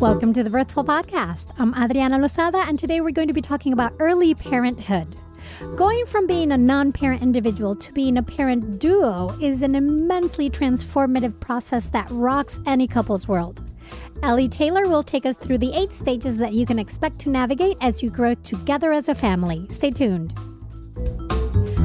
Welcome to the Birthful Podcast. I'm Adriana Lozada, and today we're going to be talking about early parenthood. Going from being a non-parent individual to being a parent duo is an immensely transformative process that rocks any couple's world. Elly Taylor will take us through the 8 stages that you can expect to navigate as you grow together as a family. Stay tuned.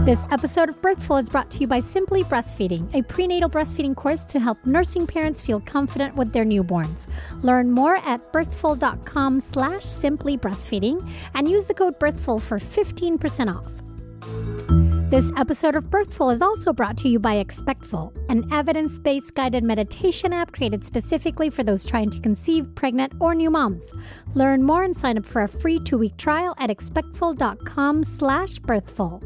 This episode of Birthful is brought to you by Simply Breastfeeding, a prenatal breastfeeding course to help nursing parents feel confident with their newborns. Learn more at birthful.com/simplybreastfeeding and use the code BIRTHFUL for 15% off. This episode of Birthful is also brought to you by Expectful, an evidence-based guided meditation app created specifically for those trying to conceive, pregnant, or new moms. Learn more and sign up for a free 2-week trial at expectful.com/birthful.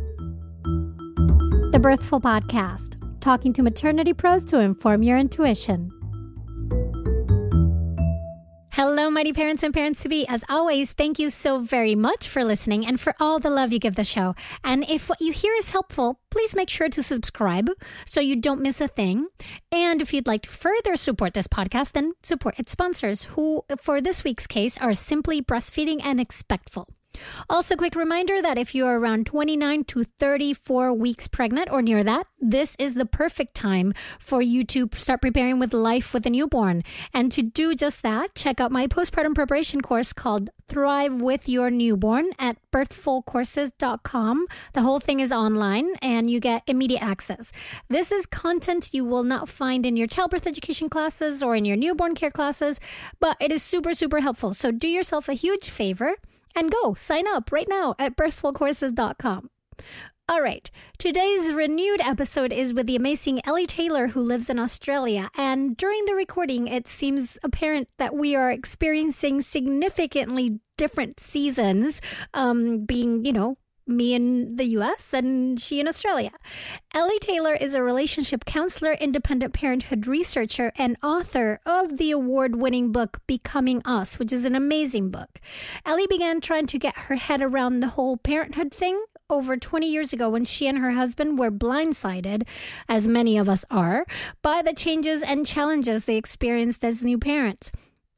The Birthful Podcast, talking to maternity pros to inform your intuition. Hello, mighty parents and parents-to-be. As always, thank you so very much for listening and for all the love you give the show. And if what you hear is helpful, please make sure to subscribe so you don't miss a thing. And if you'd like to further support this podcast, then support its sponsors, who, for this week's case, are Simply Breastfeeding and Expectful. Also, quick reminder that if you're around 29 to 34 weeks pregnant or near that, this is the perfect time for you to start preparing with life with a newborn. And to do just that, check out my postpartum preparation course called Thrive with Your Newborn at birthfulcourses.com. The whole thing is online and you get immediate access. This is content you will not find in your childbirth education classes or in your newborn care classes, but it is super, super helpful. So do yourself a huge favor and go sign up right now at birthfulcourses.com. All right, today's renewed episode is with the amazing Elly Taylor, who lives in Australia. And during the recording, it seems apparent that we are experiencing significantly different seasons, being, me in the U.S. and she in Australia. Elly Taylor is a relationship counselor, independent parenthood researcher, and author of the award-winning book, Becoming Us, which is an amazing book. Elly began trying to get her head around the whole parenthood thing over 20 years ago when she and her husband were blindsided, as many of us are, by the changes and challenges they experienced as new parents.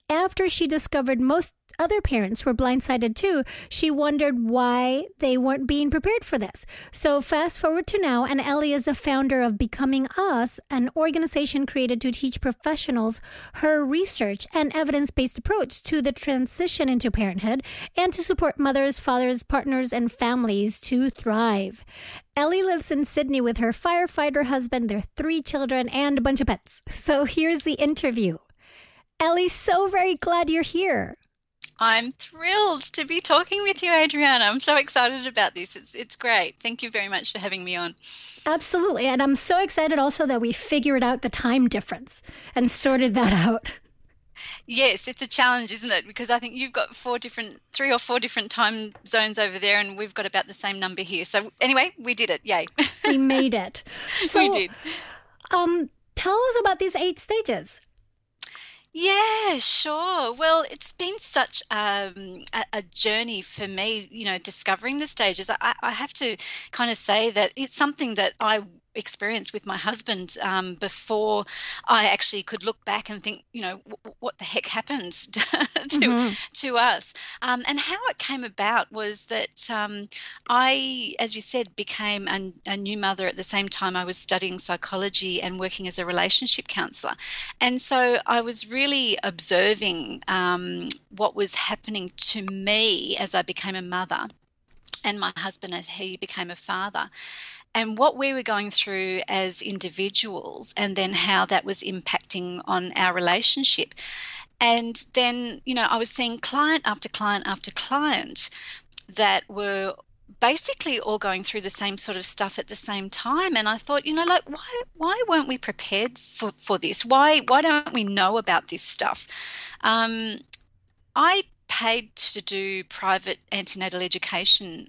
After she discovered most other parents were blindsided too, she wondered why they weren't being prepared for this. So fast forward to now, and Elly is the founder of Becoming Us, an organization created to teach professionals her research and evidence-based approach to the transition into parenthood and to support mothers, fathers, partners, and families to thrive. Elly lives in Sydney with her firefighter husband, their 3 children, and a bunch of pets. So here's the interview. Elly, so very glad you're here. I'm thrilled to be talking with you, Adriana. I'm so excited about this. It's great. Thank you very much for having me on. Absolutely. And I'm so excited also that we figured out the time difference and sorted that out. Yes, it's a challenge, isn't it? Because I think you've got 3 or 4 different time zones over there, and we've got about the same number here. So anyway, we did it. Yay. We made it. So, we did. Tell us about these 8 stages. Yeah, sure. Well, it's been such a journey for me, discovering the stages. I have to kind of say that it's something that I experience with my husband before I actually could look back and think, what the heck happened to us. And how it came about was that I, as you said, became a new mother at the same time I was studying psychology and working as a relationship counsellor. And so I was really observing what was happening to me as I became a mother and my husband as he became a father, and what we were going through as individuals, and then how that was impacting on our relationship. And then, I was seeing client after client after client that were basically all going through the same sort of stuff at the same time. And I thought, why weren't we prepared for this? Why don't we know about this stuff? I paid to do private antenatal education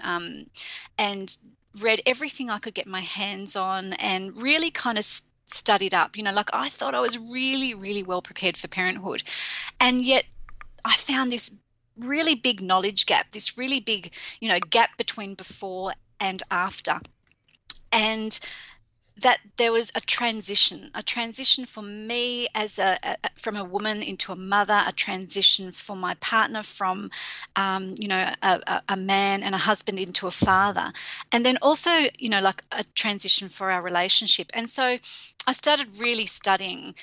and read everything I could get my hands on and really kind of studied up. I thought I was really, really well prepared for parenthood. And yet I found this really big knowledge gap, this really big, you know, gap between before and after. And that there was a transition for me as from a woman into a mother, a transition for my partner from, a man and a husband into a father. And then also, you know, like a transition for our relationship. And so I started really studying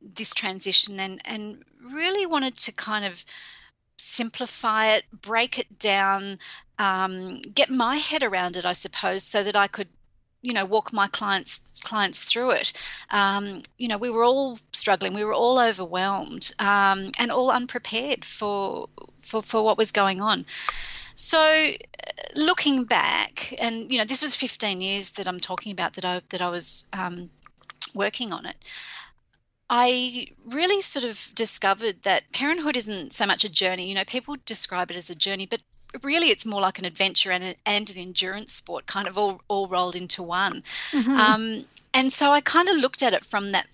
this transition and really wanted to kind of simplify it, break it down, get my head around it, I suppose, so that I could, you know, walk my clients through it. You know, we were all struggling, we were all overwhelmed, and all unprepared for what was going on. So looking back, and you know, this was 15 years that I'm talking about that I was working on it. I really sort of discovered that parenthood isn't so much a journey. You know, people describe it as a journey, but really it's more like an adventure and an endurance sport, kind of all rolled into one. Mm-hmm. And so I kind of looked at it from that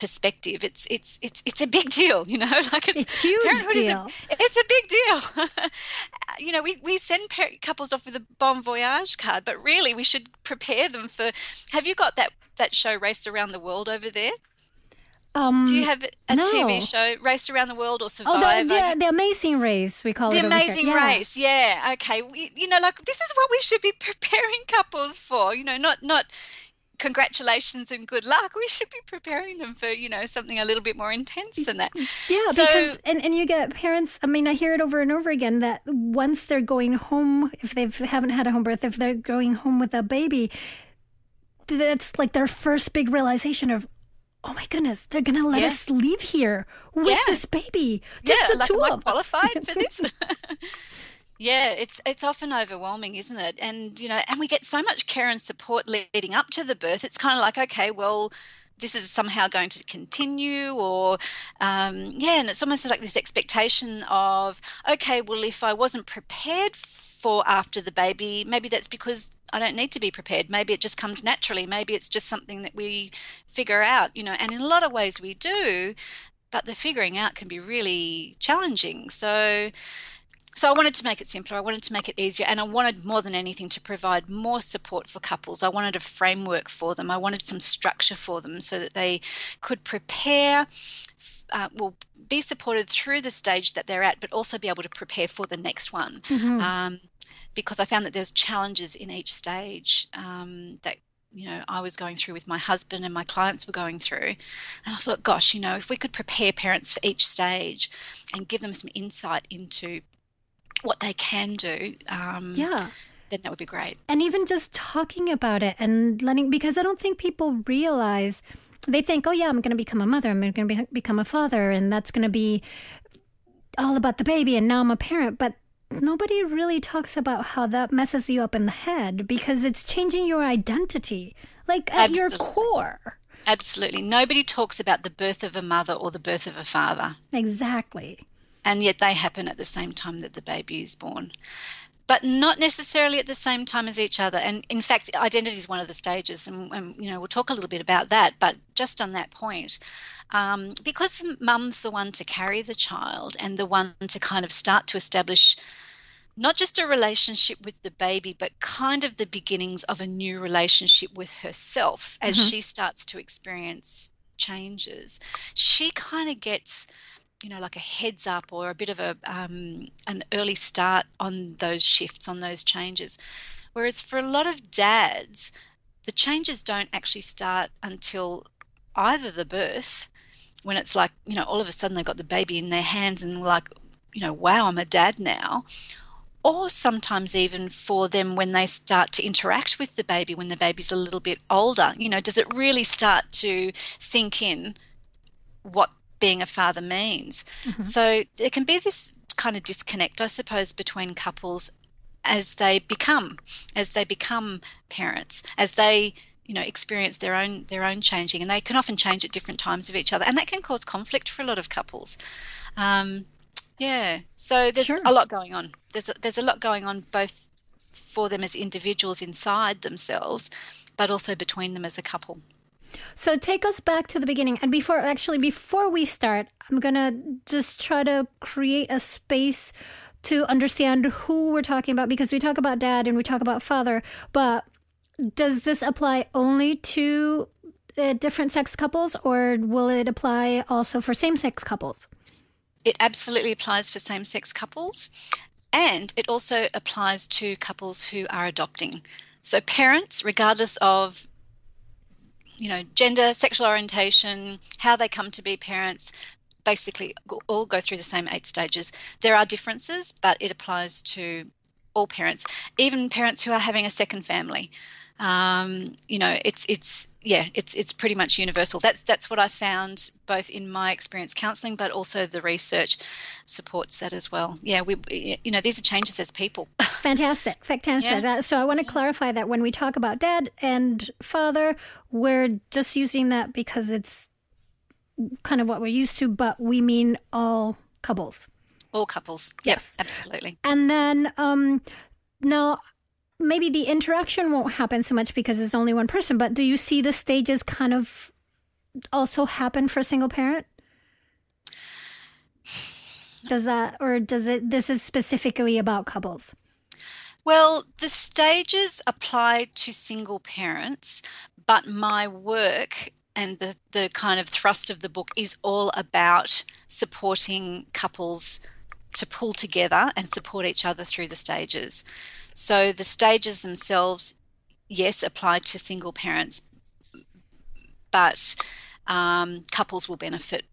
perspective. It's a big deal, you know, like it's huge deal. It's a big deal. You know, we send couples off with a bon voyage card, but really we should prepare them for. Have you got that show Race Around the World over there? Do you have a TV show, Race Around the World or Survivor? Oh, the Amazing Race, we call it. The Amazing Race, yeah. Okay, you know, like this is what we should be preparing couples for. You know, not congratulations and good luck. We should be preparing them for, you know, something a little bit more intense than that. Yeah, so, because and you get parents. I mean, I hear it over and over again that once they're going home, if they haven't had a home birth, if they're going home with a baby, that's like their first big realization of, oh my goodness, they're going to let us leave here with this baby. Just the two of us. Qualified for this. It's often overwhelming, isn't it? And, you know, and we get so much care and support leading up to the birth. It's kind of like, okay, well, this is somehow going to continue or, and it's almost like this expectation of, okay, well, if I wasn't prepared for after the baby, maybe that's because I don't need to be prepared. Maybe it just comes naturally. Maybe it's just something that we figure out, you know, and in a lot of ways we do, but the figuring out can be really challenging. So I wanted to make it simpler. I wanted to make it easier. And I wanted more than anything to provide more support for couples. I wanted a framework for them. I wanted some structure for them so that they could prepare, will be supported through the stage that they're at, but also be able to prepare for the next one. Mm-hmm. Because I found that there's challenges in each stage that, you know, I was going through with my husband and my clients were going through. And I thought, gosh, you know, if we could prepare parents for each stage and give them some insight into what they can do, then that would be great. And even just talking about it and letting, because I don't think people realize, they think, oh, yeah, I'm going to become a mother, I'm going to become a father, and that's going to be all about the baby, and now I'm a parent. But nobody really talks about how that messes you up in the head because it's changing your identity, like at your core. Absolutely. Nobody talks about the birth of a mother or the birth of a father. Exactly. And yet they happen at the same time that the baby is born, but not necessarily at the same time as each other. And in fact, identity is one of the stages, and you know, we'll talk a little bit about that. But just on that point, because mum's the one to carry the child and the one to kind of start to establish not just a relationship with the baby, but kind of the beginnings of a new relationship with herself as she starts to experience changes. She kind of gets, you know, like a heads up or a bit of an early start on those shifts, on those changes. Whereas for a lot of dads, the changes don't actually start until either the birth, when it's like, you know, all of a sudden they've got the baby in their hands and like, you know, wow, I'm a dad now. Or sometimes even for them when they start to interact with the baby, when the baby's a little bit older, you know, does it really start to sink in what being a father means. Mm-hmm. So there can be this kind of disconnect, I suppose, between couples as they become parents, as they, you know, experience their own changing, and they can often change at different times of each other, and that can cause conflict for a lot of couples. So there's a lot going on. There's a lot going on both for them as individuals inside themselves, but also between them as a couple. So take us back to the beginning. And before we start, I'm going to just try to create a space to understand who we're talking about, because we talk about dad and we talk about father, but does this apply only to different sex couples, or will it apply also for same-sex couples? It absolutely applies for same-sex couples, and it also applies to couples who are adopting. So parents, regardless of gender, sexual orientation, how they come to be parents, basically all go through the same 8 stages. There are differences, but it applies to all parents, even parents who are having a second family. It's pretty much universal. That's what I found both in my experience counselling, but also the research supports that as well. Yeah, we these are changes as people. Fantastic. Yeah. So I want to clarify that when we talk about dad and father, we're just using that because it's kind of what we're used to, but we mean all couples. All couples. Yes, yep, absolutely. And then now maybe the interaction won't happen so much because it's only one person, but do you see the stages kind of also happen for a single parent? This is specifically about couples? Well, the stages apply to single parents, but my work and the kind of thrust of the book is all about supporting couples to pull together and support each other through the stages. So the stages themselves, yes, apply to single parents, but couples will benefit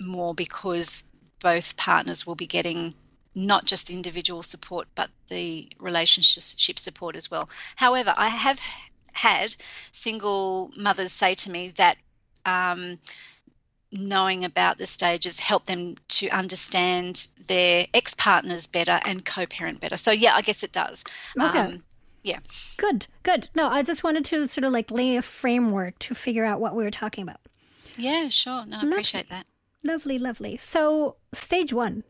more because both partners will be getting not just individual support, but the relationship support as well. However, I have had single mothers say to me that knowing about the stages helped them to understand their ex-partners better and co-parent better. So, yeah, I guess it does. Okay. Yeah. Good. No, I just wanted to sort of like lay a framework to figure out what we were talking about. Yeah, sure. No, I appreciate that. Lovely. So, stage 1.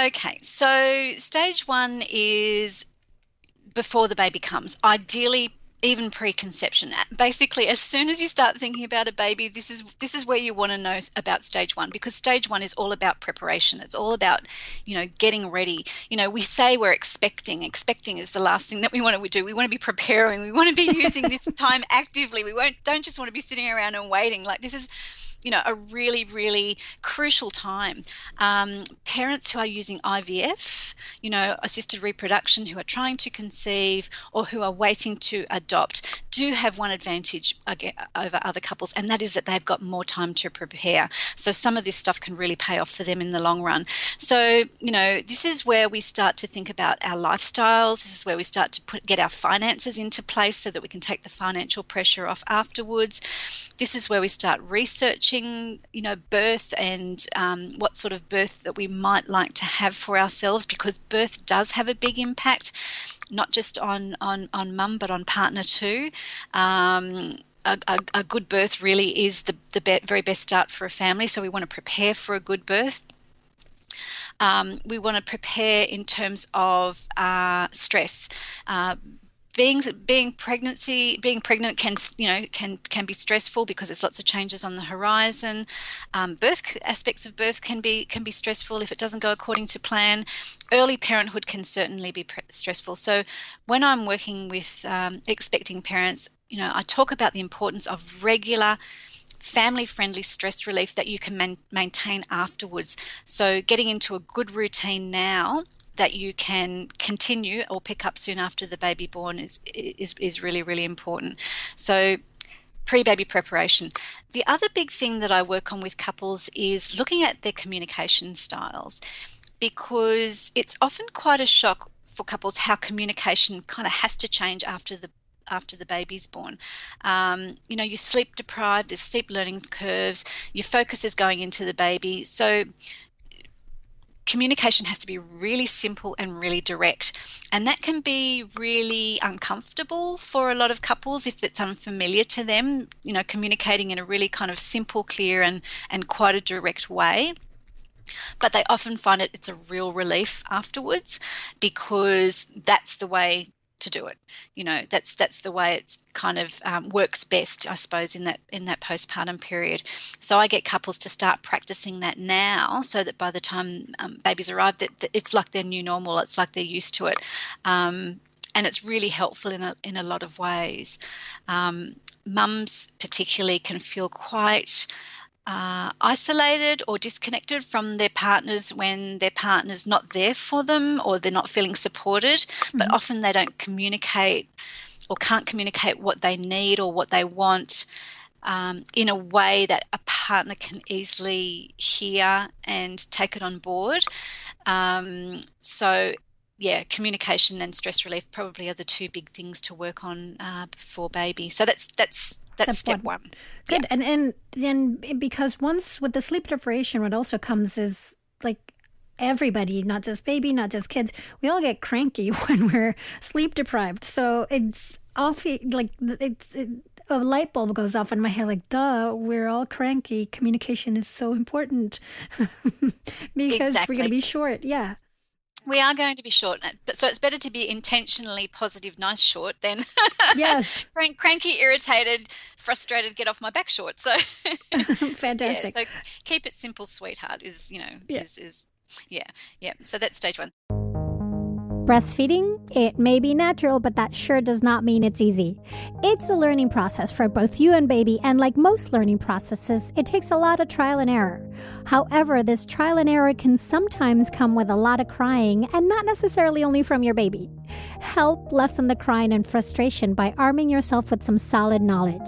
Okay. So, stage 1 is before the baby comes, ideally even preconception. Basically, as soon as you start thinking about a baby, this is where you want to know about stage 1, because stage 1 is all about preparation. It's all about, getting ready. We say we're expecting. Expecting is the last thing that we want to do. We want to be preparing. We want to be using this time actively. We don't just want to be sitting around and waiting. Like, this is a really, really crucial time. Parents who are using IVF, assisted reproduction, who are trying to conceive or who are waiting to adopt, do have one advantage over other couples, and that is that they've got more time to prepare. So some of this stuff can really pay off for them in the long run. So, this is where we start to think about our lifestyles. This is where we start to get our finances into place so that we can take the financial pressure off afterwards. This is where we start researching birth and what sort of birth that we might like to have for ourselves, because birth does have a big impact, not just on mum but on partner too. A good birth really is the very best start for a family, so we want to prepare for a good birth. We want to prepare in terms of stress. Being pregnant can be stressful because there's lots of changes on the horizon. Aspects of birth can be stressful if it doesn't go according to plan. Early parenthood can certainly be stressful. So when I'm working with expecting parents, I talk about the importance of regular family-friendly stress relief that you can maintain afterwards. So getting into a good routine now that you can continue or pick up soon after the baby born is really, really important. So pre-baby preparation. The other big thing that I work on with couples is looking at their communication styles, because it's often quite a shock for couples how communication kind of has to change after the baby's born. You're sleep deprived, there's steep learning curves, your focus is going into the baby. So communication has to be really simple and really direct, and that can be really uncomfortable for a lot of couples if it's unfamiliar to them, communicating in a really kind of simple, clear and quite a direct way. But they often find it's a real relief afterwards, because that's the way to do it. You know, that's the way it's kind of works best, I suppose, in that postpartum period. So I get couples to start practicing that now, so that by the time babies arrive, that it's like their new normal. It's like they're used to it, and it's really helpful in a lot of ways. Mums particularly can feel quite isolated or disconnected from their partners when their partner's not there for them or they're not feeling supported, but often they don't communicate or can't communicate what they need or what they want in a way that a partner can easily hear and take it on board. So, communication and stress relief probably are the two big things to work on before baby. So that's step one. Good. Yeah. And then because once with the sleep deprivation, what also comes is like everybody, not just baby, not just kids, we all get cranky when we're sleep deprived. So it's all like a light bulb goes off in my head, like, duh, we're all cranky. Communication is so important because exactly. We're going to be short. Yeah. We are going to be short, but so it's better to be intentionally positive, nice short than yes. cranky, irritated, frustrated, get off my back short. So fantastic. Yeah, so keep it simple, sweetheart. So that's stage one. Breastfeeding, it may be natural, but that sure does not mean it's easy. It's a learning process for both you and baby, and like most learning processes, it takes a lot of trial and error. However, this trial and error can sometimes come with a lot of crying, and not necessarily only from your baby. Help lessen the crying and frustration by arming yourself with some solid knowledge.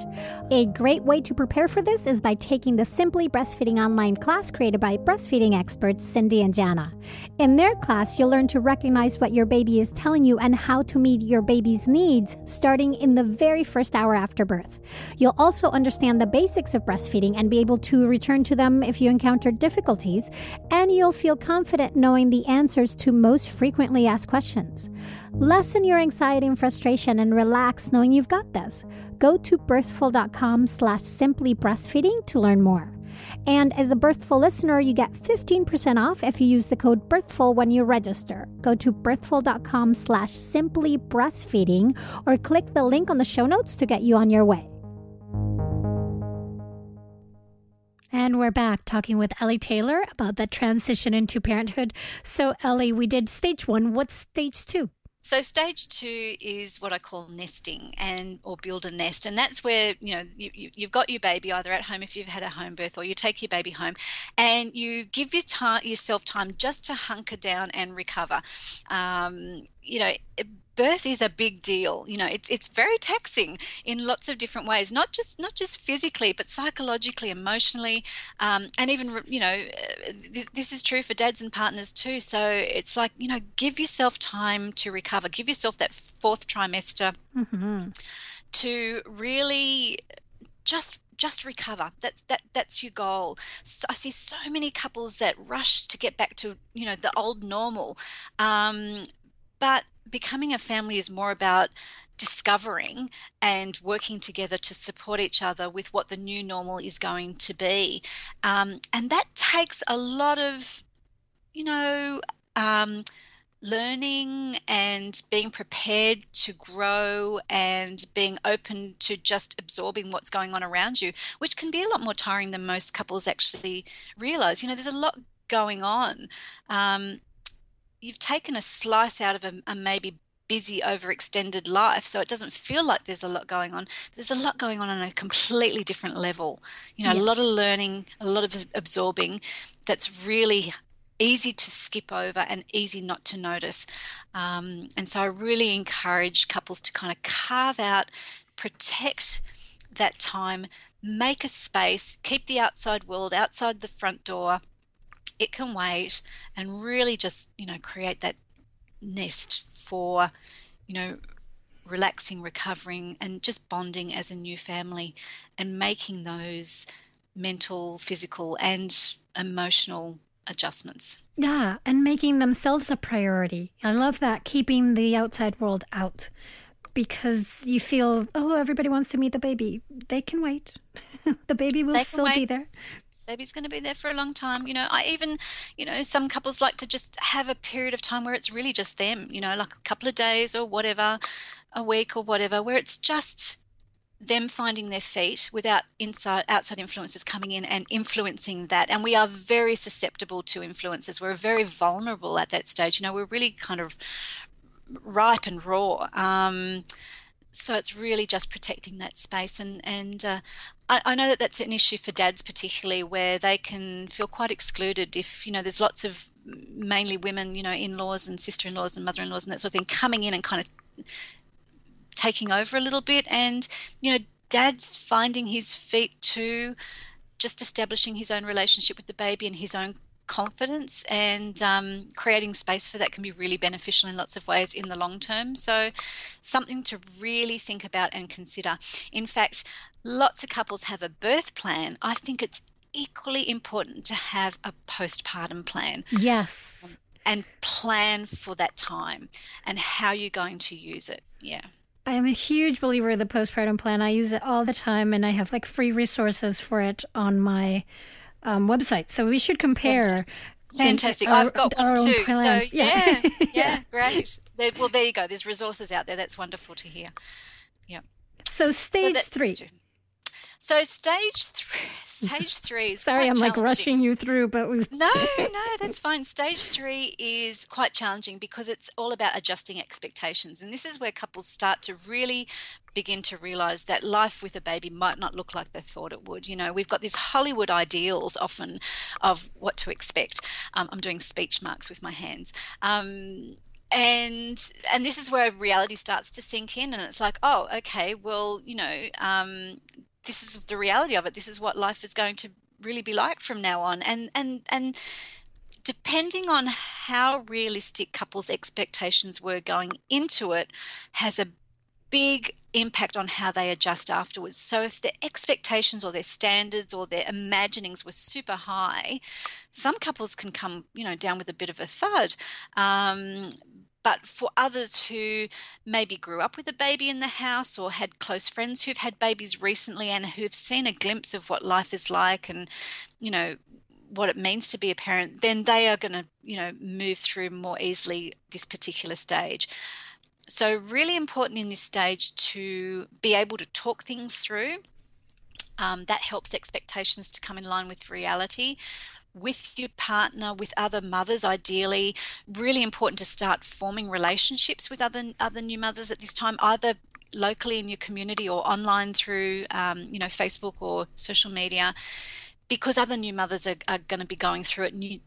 A great way to prepare for this is by taking the Simply Breastfeeding online class created by breastfeeding experts Cindy and Jana. In their class, you'll learn to recognize what your baby is telling you and how to meet your baby's needs starting in the very first hour after birth. You'll also understand the basics of breastfeeding and be able to return to them if you encounter difficulties, and you'll feel confident knowing the answers to most frequently asked questions. Lessen your anxiety and frustration and relax knowing you've got this. Go to birthful.com/simplybreastfeeding to learn more. And as a Birthful listener, you get 15% off if you use the code BIRTHFUL when you register. Go to birthful.com/simplybreastfeeding or click the link on the show notes to get you on your way. And we're back talking with Elly Taylor about the transition into parenthood. So Elly, we did stage one. What's stage two? So stage two is what I call nesting or build a nest. And that's where, you know, you've got your baby either at home if you've had a home birth, or you take your baby home and you give yourself time just to hunker down and recover. Birth is a big deal. You know, it's very taxing in lots of different ways, not just physically, but psychologically, emotionally, and even, you know, this is true for dads and partners too. So it's like, you know, give yourself time to recover. Give yourself that fourth trimester to really just recover. That's your goal. So I see so many couples that rush to get back to, you know, the old normal, but becoming a family is more about discovering and working together to support each other with what the new normal is going to be. And that takes a lot of, you know, learning and being prepared to grow and being open to just absorbing what's going on around you, which can be a lot more tiring than most couples actually realize. You know, there's a lot going on. You've taken a slice out of a maybe busy, overextended life, so it doesn't feel like there's a lot going on. But there's a lot going on a completely different level. You know, yes. A lot of learning, a lot of absorbing that's really easy to skip over and easy not to notice. And so I really encourage couples to kind of carve out, protect that time, make a space, keep the outside world outside the front door. It can wait, and really just, you know, create that nest for, you know, relaxing, recovering, and just bonding as a new family and making those mental, physical, and emotional adjustments. Yeah, and making themselves a priority. I love that, keeping the outside world out, because you feel, oh, everybody wants to meet the baby. They can wait. The baby will still be there. baby's going to be there for a long time. You know, I even, you know, some couples like to just have a period of time where it's really just them, you know, like a couple of days or whatever, a week or whatever, where it's just them finding their feet without outside influences coming in and influencing that. And we are very susceptible to influences. We're very vulnerable at that stage. You know, we're really kind of ripe and raw. So it's really just protecting that space. And I know that that's an issue for dads particularly, where they can feel quite excluded if, you know, there's lots of mainly women, you know, in-laws and sister-in-laws and mother-in-laws and that sort of thing coming in and kind of taking over a little bit. And, you know, dad's finding his feet too, just establishing his own relationship with the baby and his own confidence, and creating space for that can be really beneficial in lots of ways in the long term. So something to really think about and consider. In fact, lots of couples have a birth plan. I think it's equally important to have a postpartum plan. Yes. And plan for that time and how you're going to use it. Yeah. I'm a huge believer of the postpartum plan. I use it all the time, and I have like free resources for it on my website. So we should compare. Fantastic. I've got one too. So yeah, great. Well, there you go. There's resources out there. That's wonderful to hear. Yeah. So stage three. So stage three is sorry, I'm like rushing you through, but we've... No, that's fine. Stage three is quite challenging because it's all about adjusting expectations. And this is where couples start to really begin to realize that life with a baby might not look like they thought it would. You know, we've got these Hollywood ideals often of what to expect. I'm doing speech marks with my hands. And this is where reality starts to sink in, and it's like, oh, okay, well, you know... this is the reality of it. This is what life is going to really be like from now on. And depending on how realistic couples' expectations were going into it has a big impact on how they adjust afterwards. So if their expectations or their standards or their imaginings were super high, some couples can come, you know, down with a bit of a thud. But for others who maybe grew up with a baby in the house or had close friends who've had babies recently and who've seen a glimpse of what life is like and, you know, what it means to be a parent, then they are going to, you know, move through more easily this particular stage. So really important in this stage to be able to talk things through. That helps expectations to come in line with reality. With your partner, with other mothers, ideally, really important to start forming relationships with other new mothers at this time, either locally in your community or online through, you know, Facebook or social media, because other new mothers are going to be going through it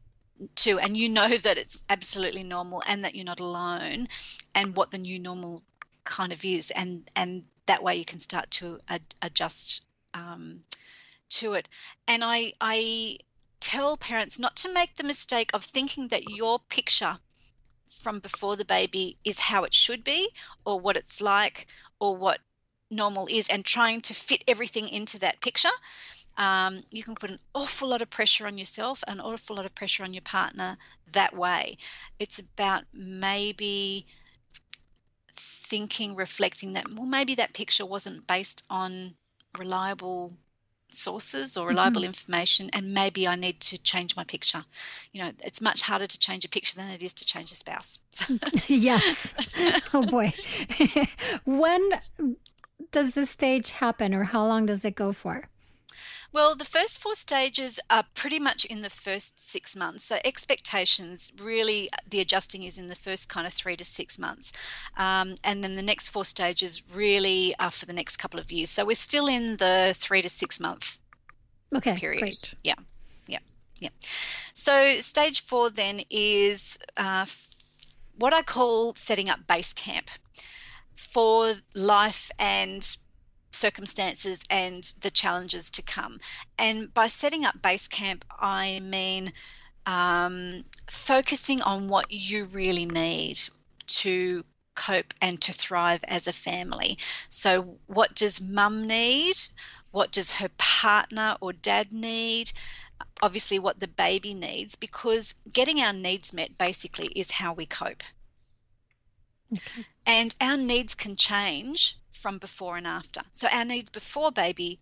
too, and you know that it's absolutely normal and that you're not alone, and what the new normal kind of is, and that way you can start to adjust to it. And I tell parents not to make the mistake of thinking that your picture from before the baby is how it should be or what it's like or what normal is, and trying to fit everything into that picture. You can put an awful lot of pressure on yourself and an awful lot of pressure on your partner that way. It's about maybe thinking, reflecting that, well, maybe that picture wasn't based on reliable sources or reliable information, and maybe I need to change my picture. You know, it's much harder to change a picture than it is to change a spouse. Yes. Oh boy. When does this stage happen, or how long does it go for? Well, the first four stages are pretty much in the first 6 months. So expectations, really the adjusting is in the first kind of 3 to 6 months. And then the next four stages really are for the next couple of years. So we're still in the 3 to 6 month period. Great. Yeah. So stage four then is what I call setting up base camp for life and circumstances and the challenges to come. And by setting up base camp, I mean focusing on what you really need to cope and to thrive as a family. So what does mum need? What does her partner or dad need? Obviously what the baby needs, because getting our needs met basically is how we cope. Okay. And our needs can change from before and after. So our needs before baby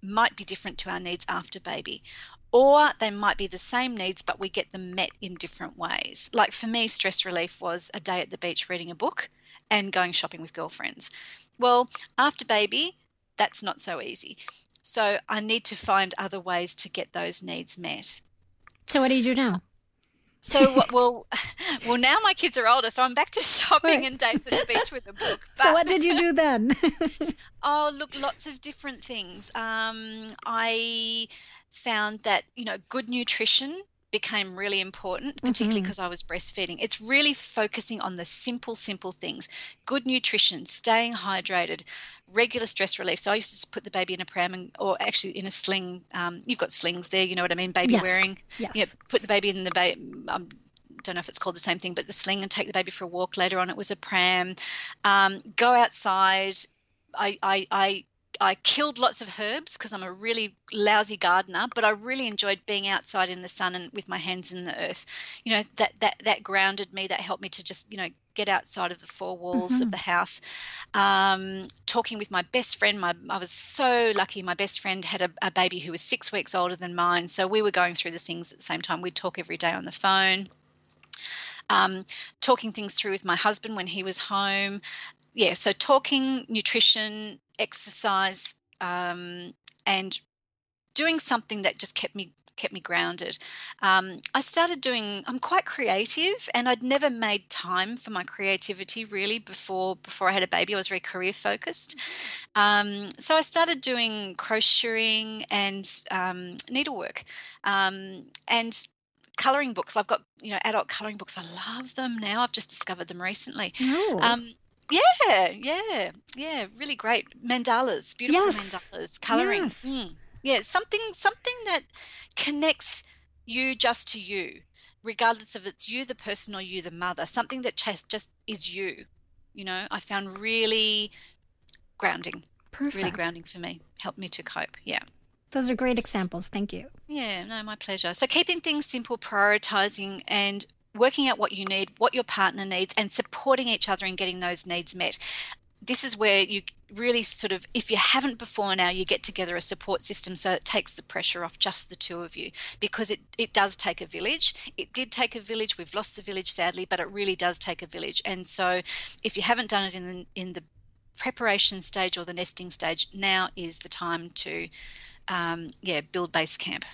might be different to our needs after baby, or they might be the same needs, but we get them met in different ways. Like for me, stress relief was a day at the beach reading a book and going shopping with girlfriends. Well, after baby, that's not so easy. So I need to find other ways to get those needs met. So what do you do now? So, well, now my kids are older, so I'm back to shopping and dates at the beach with a book. But... So what did you do then? Oh, look, lots of different things. I found that, good nutrition became really important, particularly because I was breastfeeding. It's really focusing on the simple things. Good nutrition, staying hydrated, regular stress relief. So I used to just put the baby in a pram or actually in a sling. You've got slings there, you know what I mean, baby yes. wearing. Yes. Put the baby in the baby. I don't know if it's called the same thing, but the sling, and take the baby for a walk. Later on it was a pram. Go outside. I killed lots of herbs because I'm a really lousy gardener, but I really enjoyed being outside in the sun and with my hands in the earth. That grounded me. That helped me to just, get outside of the four walls of the house. Talking with my best friend. I was so lucky. My best friend had a baby who was 6 weeks older than mine. So we were going through the things at the same time. We'd talk every day on the phone. Talking things through with my husband when he was home. Yeah, so talking, nutrition, exercise, and doing something that just kept me grounded. I'm quite creative, and I'd never made time for my creativity really before I had a baby. I was very career focused. So I started doing crocheting and needlework and colouring books. I've got, adult colouring books. I love them now. I've just discovered them recently. Oh. Yeah, really great. Mandalas, beautiful yes. mandalas, colouring. Yes. Yeah, something that connects you just to you, regardless if it's you, the person, or you, the mother, something that just is you, I found really grounding. Perfect. Really grounding for me, helped me to cope, yeah. Those are great examples, thank you. Yeah, no, my pleasure. So keeping things simple, prioritising and working out what you need, what your partner needs, and supporting each other in getting those needs met. This is where you really sort of, if you haven't before now, you get together a support system so it takes the pressure off just the two of you, because it does take a village. It did take a village. We've lost the village, sadly, but it really does take a village. And so if you haven't done it in the preparation stage or the nesting stage, now is the time to, build base camp.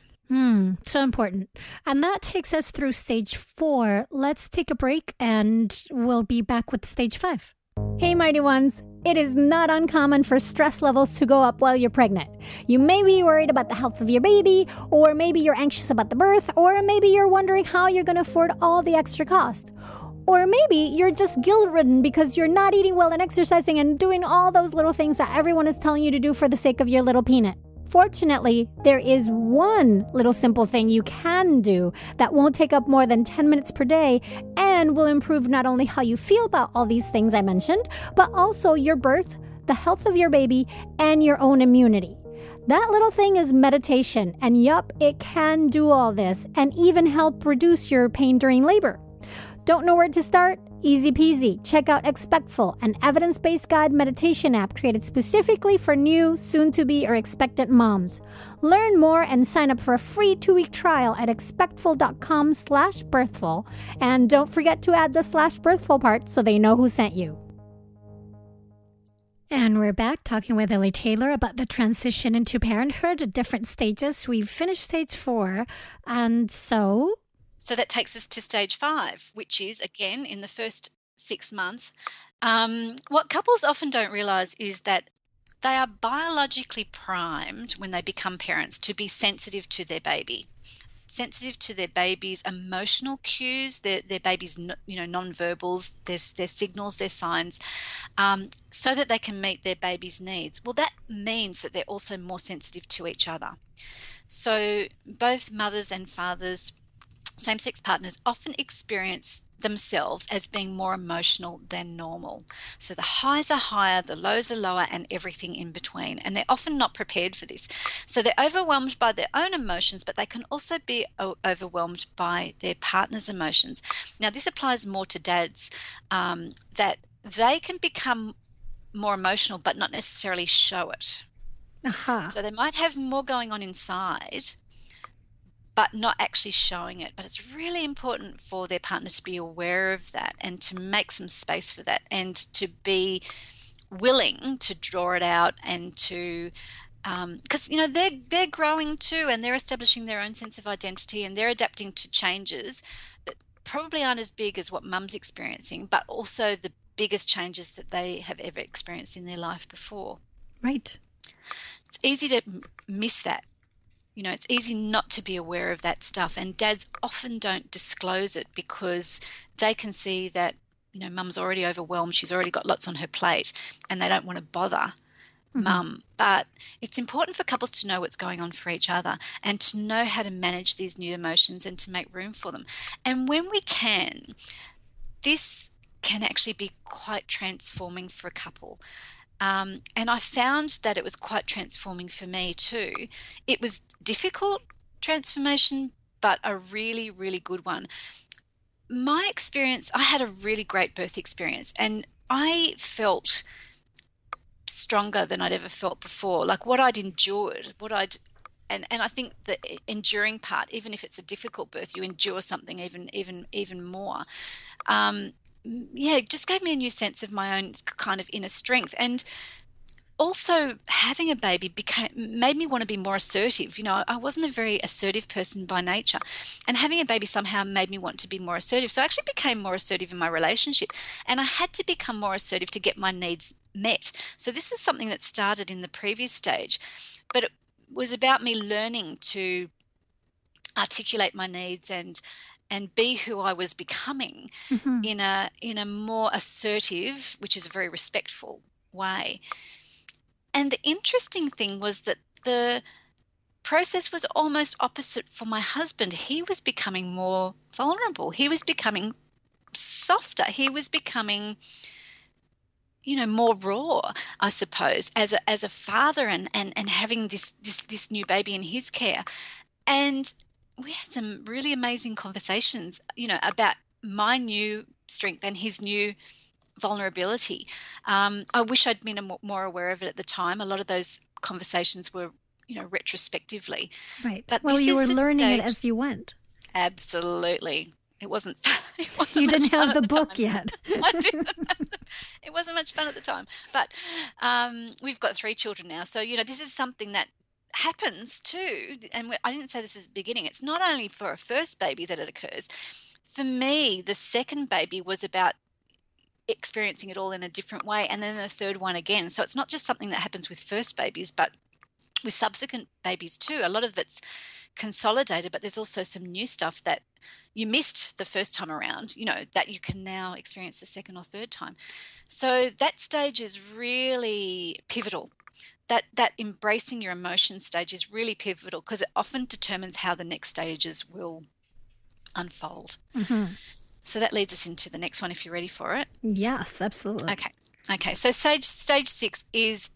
So important. And that takes us through stage 4. Let's take a break and we'll be back with stage 5. Hey, mighty ones. It is not uncommon for stress levels to go up while you're pregnant. You may be worried about the health of your baby, or maybe you're anxious about the birth, or maybe you're wondering how you're going to afford all the extra cost. Or maybe you're just guilt-ridden because you're not eating well and exercising and doing all those little things that everyone is telling you to do for the sake of your little peanut. Fortunately, there is one little simple thing you can do that won't take up more than 10 minutes per day and will improve not only how you feel about all these things I mentioned, but also your birth, the health of your baby, and your own immunity. That little thing is meditation, and yup, it can do all this and even help reduce your pain during labor. Don't know where to start? Easy peasy. Check out Expectful, an evidence-based guide meditation app created specifically for new, soon-to-be, or expectant moms. Learn more and sign up for a free 2-week trial at expectful.com/birthful. And don't forget to add the /birthful part so they know who sent you. And we're back talking with Elly Taylor about the transition into parenthood at different stages. We've finished stage 4, and so... So that takes us to stage 5, which is, again, in the first 6 months. What couples often don't realise is that they are biologically primed when they become parents to be sensitive to their baby, sensitive to their baby's emotional cues, their baby's non-verbals, their signals, their signs, so that they can meet their baby's needs. Well, that means that they're also more sensitive to each other. So both mothers and fathers, same-sex partners, often experience themselves as being more emotional than normal. So the highs are higher, the lows are lower, and everything in between. And they're often not prepared for this. So they're overwhelmed by their own emotions, but they can also be overwhelmed by their partner's emotions. Now, this applies more to dads, that they can become more emotional but not necessarily show it. Uh-huh. So they might have more going on inside, but not actually showing it. But it's really important for their partner to be aware of that and to make some space for that and to be willing to draw it out and to, because, you know, they're growing too, and they're establishing their own sense of identity, and they're adapting to changes that probably aren't as big as what mum's experiencing, but also the biggest changes that they have ever experienced in their life before. Right. It's easy to miss that. You know, it's easy not to be aware of that stuff. And dads often don't disclose it because they can see that, you know, mum's already overwhelmed. She's already got lots on her plate and they don't want to bother mum. But it's important for couples to know what's going on for each other and to know how to manage these new emotions and to make room for them. And when we can, this can actually be quite transforming for a couple. And I found that it was quite transforming for me too. It was difficult transformation, but a really, really good one. My experience, I had a really great birth experience and I felt stronger than I'd ever felt before. Like what I'd endured, and I think the enduring part, even if it's a difficult birth, you endure something even more. It just gave me a new sense of my own kind of inner strength. And also having a baby made me want to be more assertive. You know, I wasn't a very assertive person by nature. And having a baby somehow made me want to be more assertive. So I actually became more assertive in my relationship. And I had to become more assertive to get my needs met. So this is something that started in the previous stage. But it was about me learning to articulate my needs and be who I was becoming in a more assertive, which is a very respectful way. And the interesting thing was that the process was almost opposite for my husband. He was becoming more vulnerable. He was becoming softer. He was becoming, you know, more raw, I suppose, as a father and having this new baby in his care. And we had some really amazing conversations, you know, about my new strength and his new vulnerability. I wish I'd been more aware of it at the time. A lot of those conversations were, you know, retrospectively. Right. But well, you were learning it as you went. Absolutely. It wasn't. You didn't have the book yet. I didn't. It wasn't much fun at the time. But we've got 3 children now, so you know, this is something that happens too, and I didn't say this is the beginning. It's not only for a first baby that it occurs. For me, the second baby was about experiencing it all in a different way, and then the third one again. So it's not just something that happens with first babies, but with subsequent babies too. A lot of it's consolidated, but there's also some new stuff that you missed the first time around, you know, that you can now experience the second or third time. So that stage is really pivotal. That embracing your emotion stage is really pivotal because it often determines how the next stages will unfold. So that leads us into the next one if you're ready for it. Yes, absolutely. Okay. So stage 6 is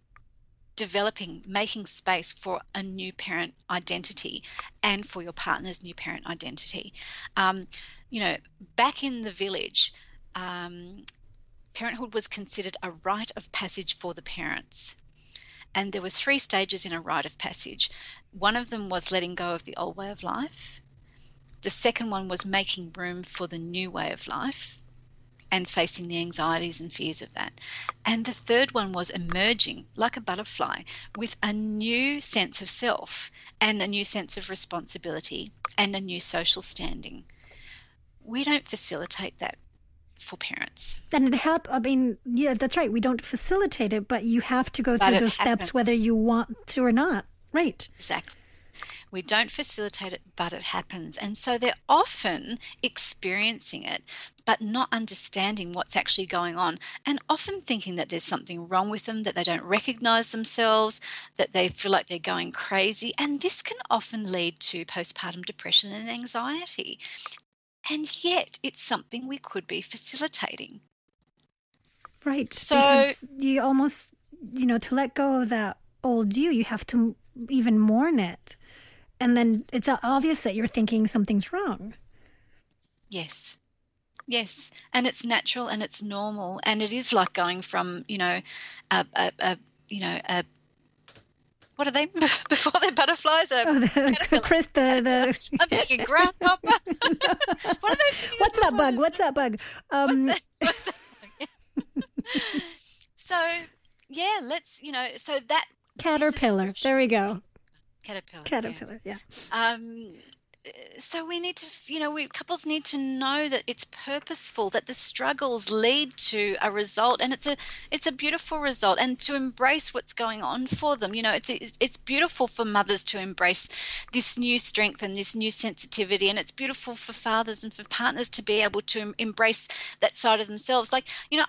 developing, making space for a new parent identity and for your partner's new parent identity. You know, back in the village, parenthood was considered a rite of passage for the parents. And there were 3 stages in a rite of passage. One of them was letting go of the old way of life. The second one was making room for the new way of life and facing the anxieties and fears of that. And the third one was emerging like a butterfly with a new sense of self and a new sense of responsibility and a new social standing. We don't facilitate that for parents. And that's right. We don't facilitate it, but you have to go through those steps whether you want to or not. Right. Exactly. We don't facilitate it, but it happens. And so they're often experiencing it, but not understanding what's actually going on, and often thinking that there's something wrong with them, that they don't recognize themselves, that they feel like they're going crazy. And this can often lead to postpartum depression and anxiety. And yet it's something we could be facilitating. Right. So because you almost, you know, to let go of that old you have to even mourn it. And then it's obvious that you're thinking something's wrong. Yes. And it's natural and it's normal. And it is like going from, you know, a what are they before they're butterflies? Chris, I'm thinking grasshopper. What's that bug? So yeah, let's so that caterpillar. There we go. Caterpillar. Yeah. So we need to, couples need to know that it's purposeful, that the struggles lead to a result, and it's a beautiful result, and to embrace what's going on for them. It's beautiful for mothers to embrace this new strength and this new sensitivity, and it's beautiful for fathers and for partners to be able to embrace that side of themselves. I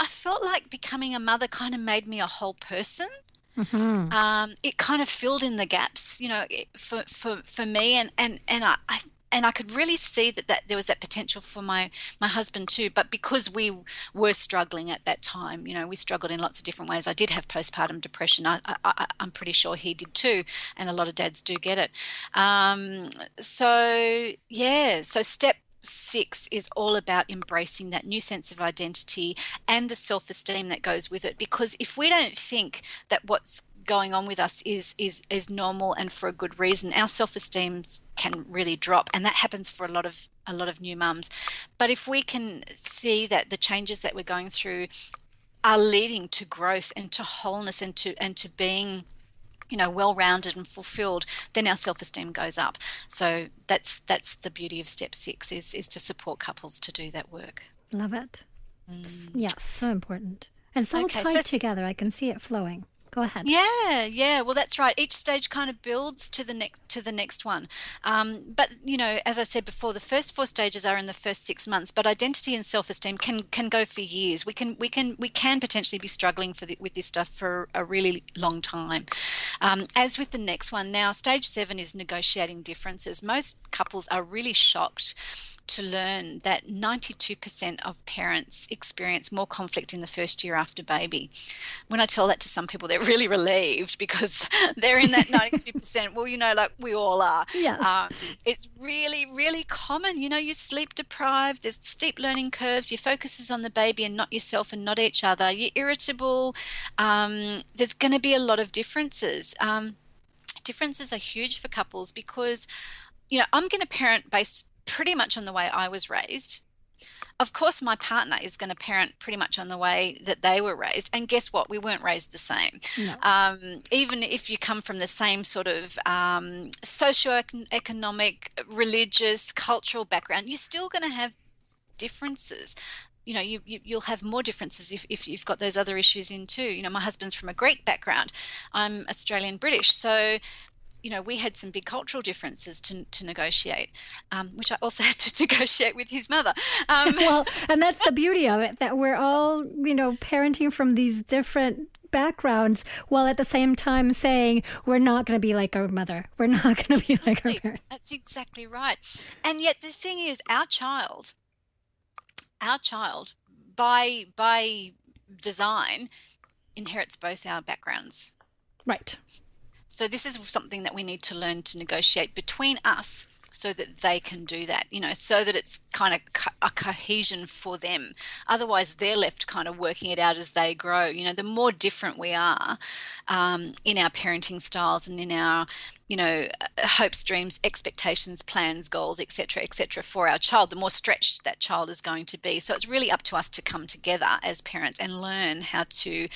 felt like becoming a mother kind of made me a whole person. Mm-hmm. It kind of filled in the gaps, for me, and I could really see that there was that potential for my husband too. But because we were struggling at that time, we struggled in lots of different ways. I did have postpartum depression. I'm pretty sure he did too, and a lot of dads do get it. So step 6 is all about embracing that new sense of identity and the self-esteem that goes with it, because if we don't think that what's going on with us is normal and for a good reason, our self-esteem can really drop, and that happens for a lot of new mums. But if we can see that the changes that we're going through are leading to growth and to wholeness and to being well-rounded and fulfilled, then our self-esteem goes up. So that's the beauty of step 6 is to support couples to do that work. Love it. Mm. Yeah, so important. And it's all tied together. I can see it flowing. Go ahead. Yeah. Well, that's right. Each stage kind of builds to the next one. But as I said before, the first 4 stages are in the first 6 months. But identity and self-esteem can go for years. We can potentially be struggling with this stuff for a really long time. As with the next one, now stage 7 is negotiating differences. Most couples are really shocked to learn that 92% of parents experience more conflict in the first year after baby. When I tell that to some people, they're really relieved because they're in that 92%. Well, like we all are. Yeah. It's really, really common. You're sleep deprived. There's steep learning curves. Your focus is on the baby and not yourself and not each other. You're irritable. There's going to be a lot of differences. Differences are huge for couples because, I'm going to parent based pretty much on the way I was raised. Of course, my partner is going to parent pretty much on the way that they were raised. And guess what? We weren't raised the same. No. Even if you come from the same sort of socioeconomic, religious, cultural background, you're still going to have differences. You'll have more differences if you've got those other issues in too. My husband's from a Greek background. I'm Australian-British. So we had some big cultural differences to negotiate, which I also had to negotiate with his mother. Well, and that's the beauty of it, that we're all, parenting from these different backgrounds, while at the same time saying we're not going to be like our mother. We're not going to be like our parents. That's exactly right. And yet the thing is, our child, by design, inherits both our backgrounds. Right. So this is something that we need to learn to negotiate between us so that they can do that, so that it's kind of a cohesion for them. Otherwise, they're left kind of working it out as they grow. The more different we are in our parenting styles and in our, hopes, dreams, expectations, plans, goals, et cetera, for our child, the more stretched that child is going to be. So it's really up to us to come together as parents and learn how to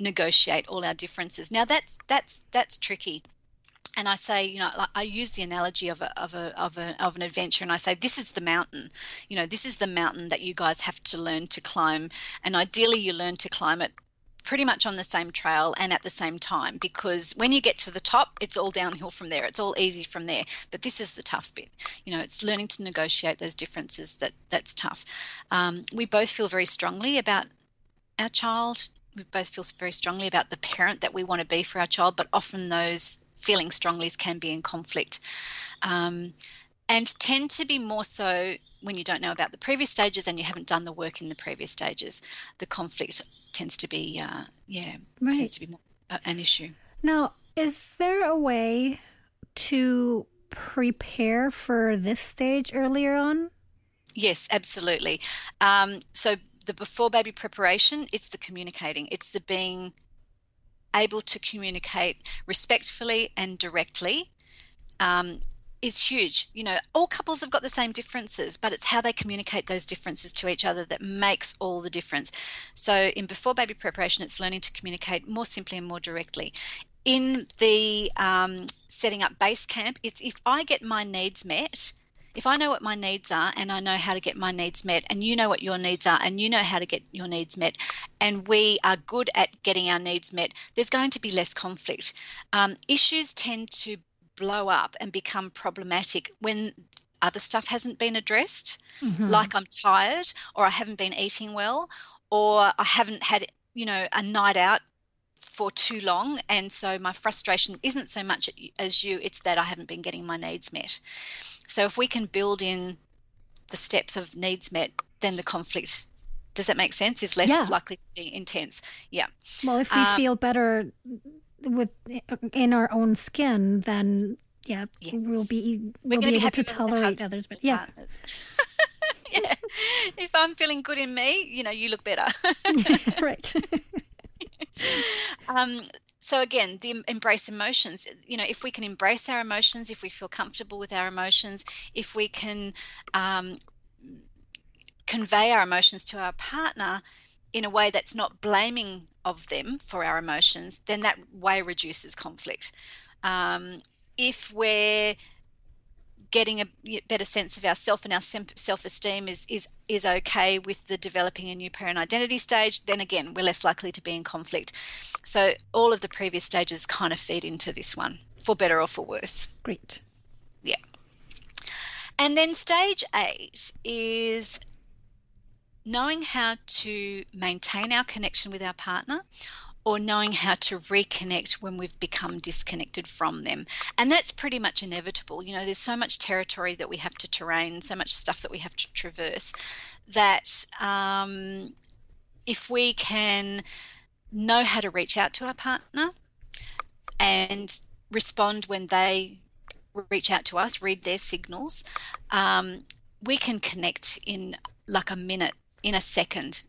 negotiate all our differences. Now that's tricky. And I say, I use the analogy of an adventure, and I say, this is the mountain. This is the mountain that you guys have to learn to climb, and ideally you learn to climb it pretty much on the same trail and at the same time, because when you get to the top, it's all downhill from there. It's all easy from there. But this is the tough bit. It's learning to negotiate those differences that's tough. We both feel very strongly about our child. We both feel very strongly about the parent that we want to be for our child, but often those feeling strongly can be in conflict, and tend to be more so when you don't know about the previous stages and you haven't done the work in the previous stages. The conflict tends to be, tends to be more, an issue. Now, is there a way to prepare for this stage earlier on? Yes, absolutely. So the before baby preparation, it's the communicating, it's the being able to communicate respectfully and directly is huge. You know, all couples have got the same differences, but it's how they communicate those differences to each other that makes all the difference. So in before baby preparation, it's learning to communicate more simply and more directly. In the setting up base camp, it's if I get my needs met, if I know what my needs are and I know how to get my needs met, and you know what your needs are and you know how to get your needs met, and we are good at getting our needs met, there's going to be less conflict. Issues tend to blow up and become problematic when other stuff hasn't been addressed, like I'm tired, or I haven't been eating well, or I haven't had, you know, a night out for too long, and so my frustration isn't so much as you, it's that I haven't been getting my needs met. So if we can build in the steps of needs met, then the conflict, does that make sense, is less likely to be intense. Yeah. Well, if we feel better with in our own skin, then we'll be able to tolerate others. But yeah. If I'm feeling good in me, you know, you look better. Right. So again, the embrace emotions, you know, if we can embrace our emotions, if we feel comfortable with our emotions, if we can convey our emotions to our partner in a way that's not blaming of them for our emotions, then that way reduces conflict. If we're getting a better sense of ourself and our self-esteem is okay with the developing a new parent identity stage, then again, we're less likely to be in conflict. So all of the previous stages kind of feed into this one, for better or for worse. Great. Yeah. And then stage 8 is knowing how to maintain our connection with our partner, or knowing how to reconnect when we've become disconnected from them. And that's pretty much inevitable. You know, there's so much territory that we have to terrain, so much stuff that we have to traverse, that if we can know how to reach out to our partner and respond when they reach out to us, read their signals, we can connect in like a minute, in a second.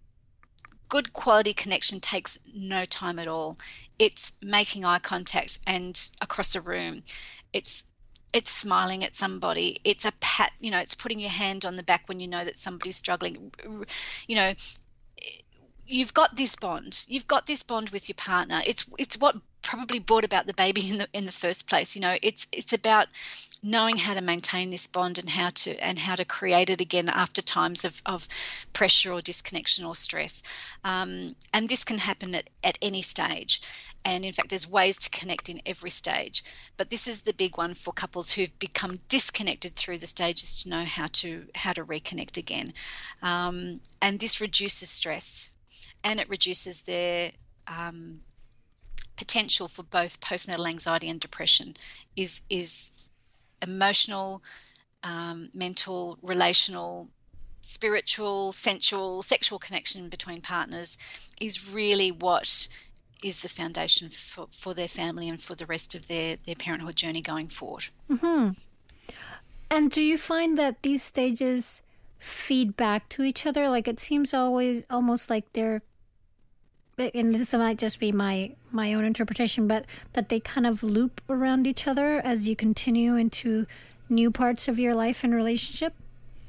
Good quality connection takes no time at all. It's making eye contact and across a room. It's smiling at somebody. It's a pat, you know, it's putting your hand on the back when you know that somebody's struggling. You know, you've got this bond. You've got this bond with your partner. It's what probably brought about the baby in the first place. You know, it's about knowing how to maintain this bond and how to create it again after times of pressure or disconnection or stress. And this can happen at any stage. And in fact, there's ways to connect in every stage. But this is the big one for couples who've become disconnected through the stages, to know how to reconnect again. And this reduces stress, and it reduces their potential for both postnatal anxiety and depression. Is emotional, mental, relational, spiritual, sensual, sexual connection between partners is really what is the foundation for their family and for the rest of their parenthood journey going forward. Mm-hmm. And do you find that these stages feed back to each other? Like, it seems always almost like they're, and this might just be my own interpretation, but that they kind of loop around each other as you continue into new parts of your life and relationship?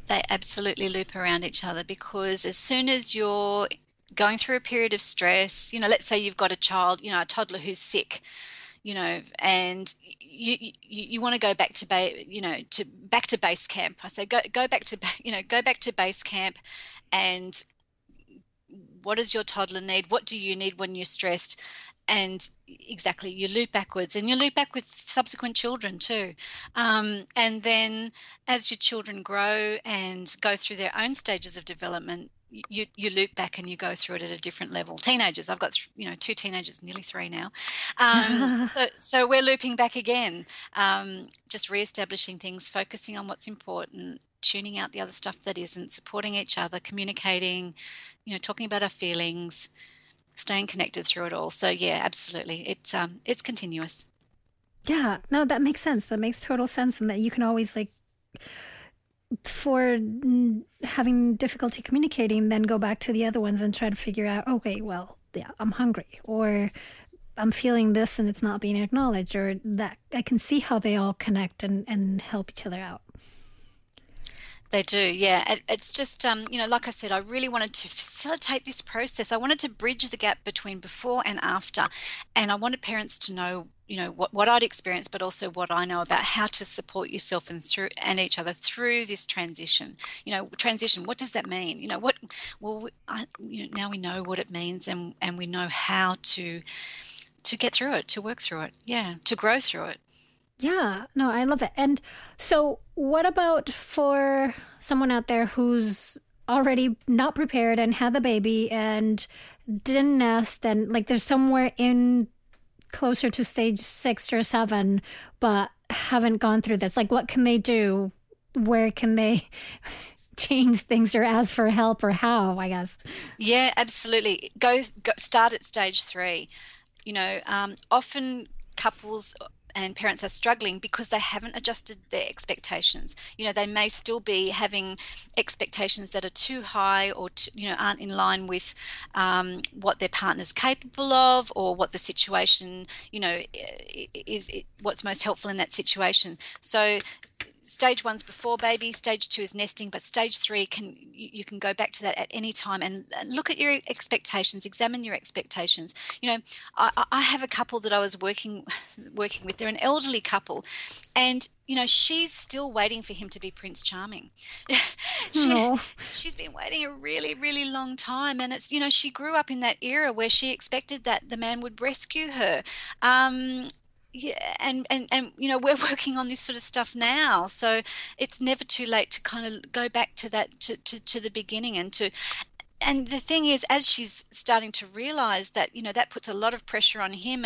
They absolutely loop around each other, because as soon as you're going through a period of stress, you know, let's say you've got a child, you know, a toddler who's sick, you know, and you want to go back to back to base camp. I say go back to base camp, and what does your toddler need? What do you need when you're stressed? And exactly, you loop backwards, and you loop back with subsequent children too. And then as your children grow and go through their own stages of development, you loop back and you go through it at a different level. Teenagers, I've got, you know, 2 teenagers, nearly 3 now. So we're looping back again, just reestablishing things, focusing on what's important, tuning out the other stuff that isn't, supporting each other, communicating, you know, talking about our feelings, staying connected through it all. So yeah, absolutely. It's continuous. Yeah, no, that makes sense. That makes total sense. And that you can always, like, for having difficulty communicating, then go back to the other ones and try to figure out, okay, well, yeah, I'm hungry, or I'm feeling this and it's not being acknowledged, or that I can see how they all connect and help each other out. They do, yeah. It's just, like I said, I really wanted to facilitate this process. I wanted to bridge the gap between before and after. And I wanted parents to know, what I'd experienced, but also what I know about how to support yourself and each other through this transition. Transition, what does that mean? Now we know what it means and we know how to get through it, to work through it, yeah, to grow through it. Yeah, no, I love it. And so what about for someone out there who's already not prepared and had the baby and didn't nest and they're somewhere in closer to stage 6 or 7, but haven't gone through this? What can they do? Where can they change things or ask for help, or how, I guess? Yeah, absolutely. Go start at stage 3. Often couples and parents are struggling because they haven't adjusted their expectations. They may still be having expectations that are too high or aren't in line with what their partner's capable of, or what the situation, is what's most helpful in that situation. So stage 1's before baby, stage 2 is nesting, but stage 3 you can go back to that at any time and look at your expectations, examine your expectations. I have a couple that I was working with. They're an elderly couple, and she's still waiting for him to be Prince Charming. She's been waiting a really, really long time, and it's she grew up in that era where she expected that the man would rescue her. Yeah, and we're working on this sort of stuff now, so it's never too late to kind of go back to that to the beginning. And the thing is, as she's starting to realize that that puts a lot of pressure on him,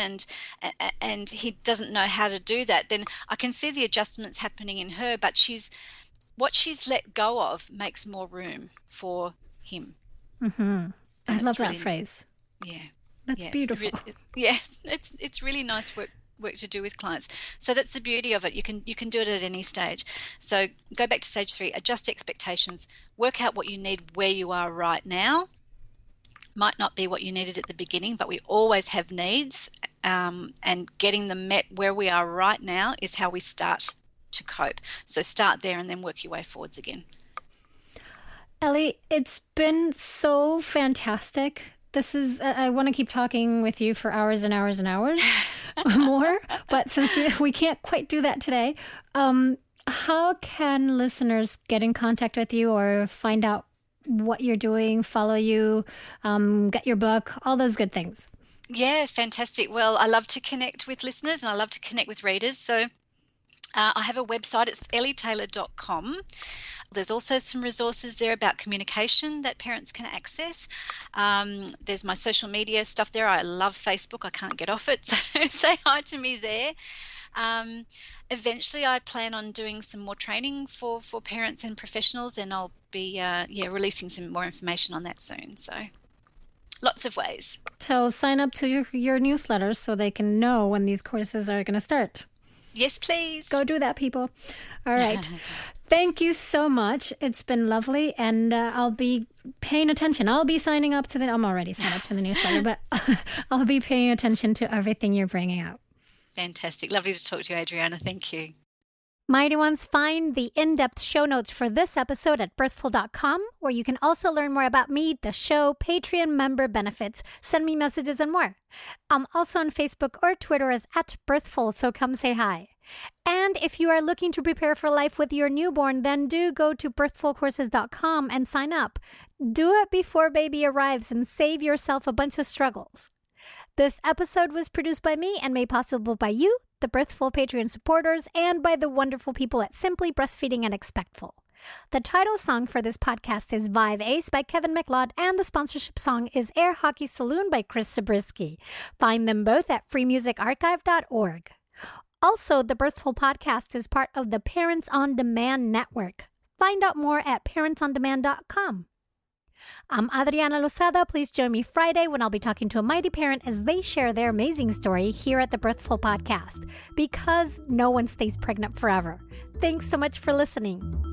and he doesn't know how to do that, then I can see the adjustments happening in her, but what she's let go of makes more room for him. Mm-hmm. I love that phrase. Yeah, that's beautiful. It's really nice work to do with clients. So that's the beauty of it. You can do it at any stage. So go back to stage 3, adjust expectations, work out what you need where you are right now. Might not be what you needed at the beginning, but we always have needs, and getting them met where we are right now is how we start to cope. So start there and then work your way forwards again. Elly, it's been so fantastic. This is, I want to keep talking with you for hours and hours and hours more, but since we can't quite do that today, how can listeners get in contact with you or find out what you're doing, follow you, get your book, all those good things? Yeah, fantastic. Well, I love to connect with listeners and I love to connect with readers. So I have a website, it's ellytaylor.com. There's also some resources there about communication that parents can access. There's my social media stuff there. I love Facebook. I can't get off it. So say hi to me there. Eventually I plan on doing some more training for parents and professionals, and I'll be releasing some more information on that soon. So lots of ways. So sign up to your newsletter so they can know when these courses are going to start. Yes, please. Go do that, people. All right. Thank you so much. It's been lovely, and I'll be paying attention. I'll be signing up to I'm already signed up to the newsletter, but I'll be paying attention to everything you're bringing out. Fantastic. Lovely to talk to you, Adriana. Thank you. Mighty Ones, find the in-depth show notes for this episode at birthful.com, where you can also learn more about me, the show, Patreon member benefits, send me messages, and more. I'm also on Facebook or Twitter as @Birthful, so come say hi. And if you are looking to prepare for life with your newborn, then do go to birthfulcourses.com and sign up. Do it before baby arrives and save yourself a bunch of struggles. This episode was produced by me and made possible by you, the Birthful Patreon supporters, and by the wonderful people at Simply Breastfeeding and Expectful. The title song for this podcast is Vibe Ace by Kevin MacLeod, and the sponsorship song is Air Hockey Saloon by Chris Zabriskie. Find them both at freemusicarchive.org. Also, the Birthful podcast is part of the Parents on Demand Network. Find out more at parentsondemand.com. I'm Adriana Lozada. Please join me Friday when I'll be talking to a mighty parent as they share their amazing story here at the Birthful Podcast, because no one stays pregnant forever. Thanks so much for listening.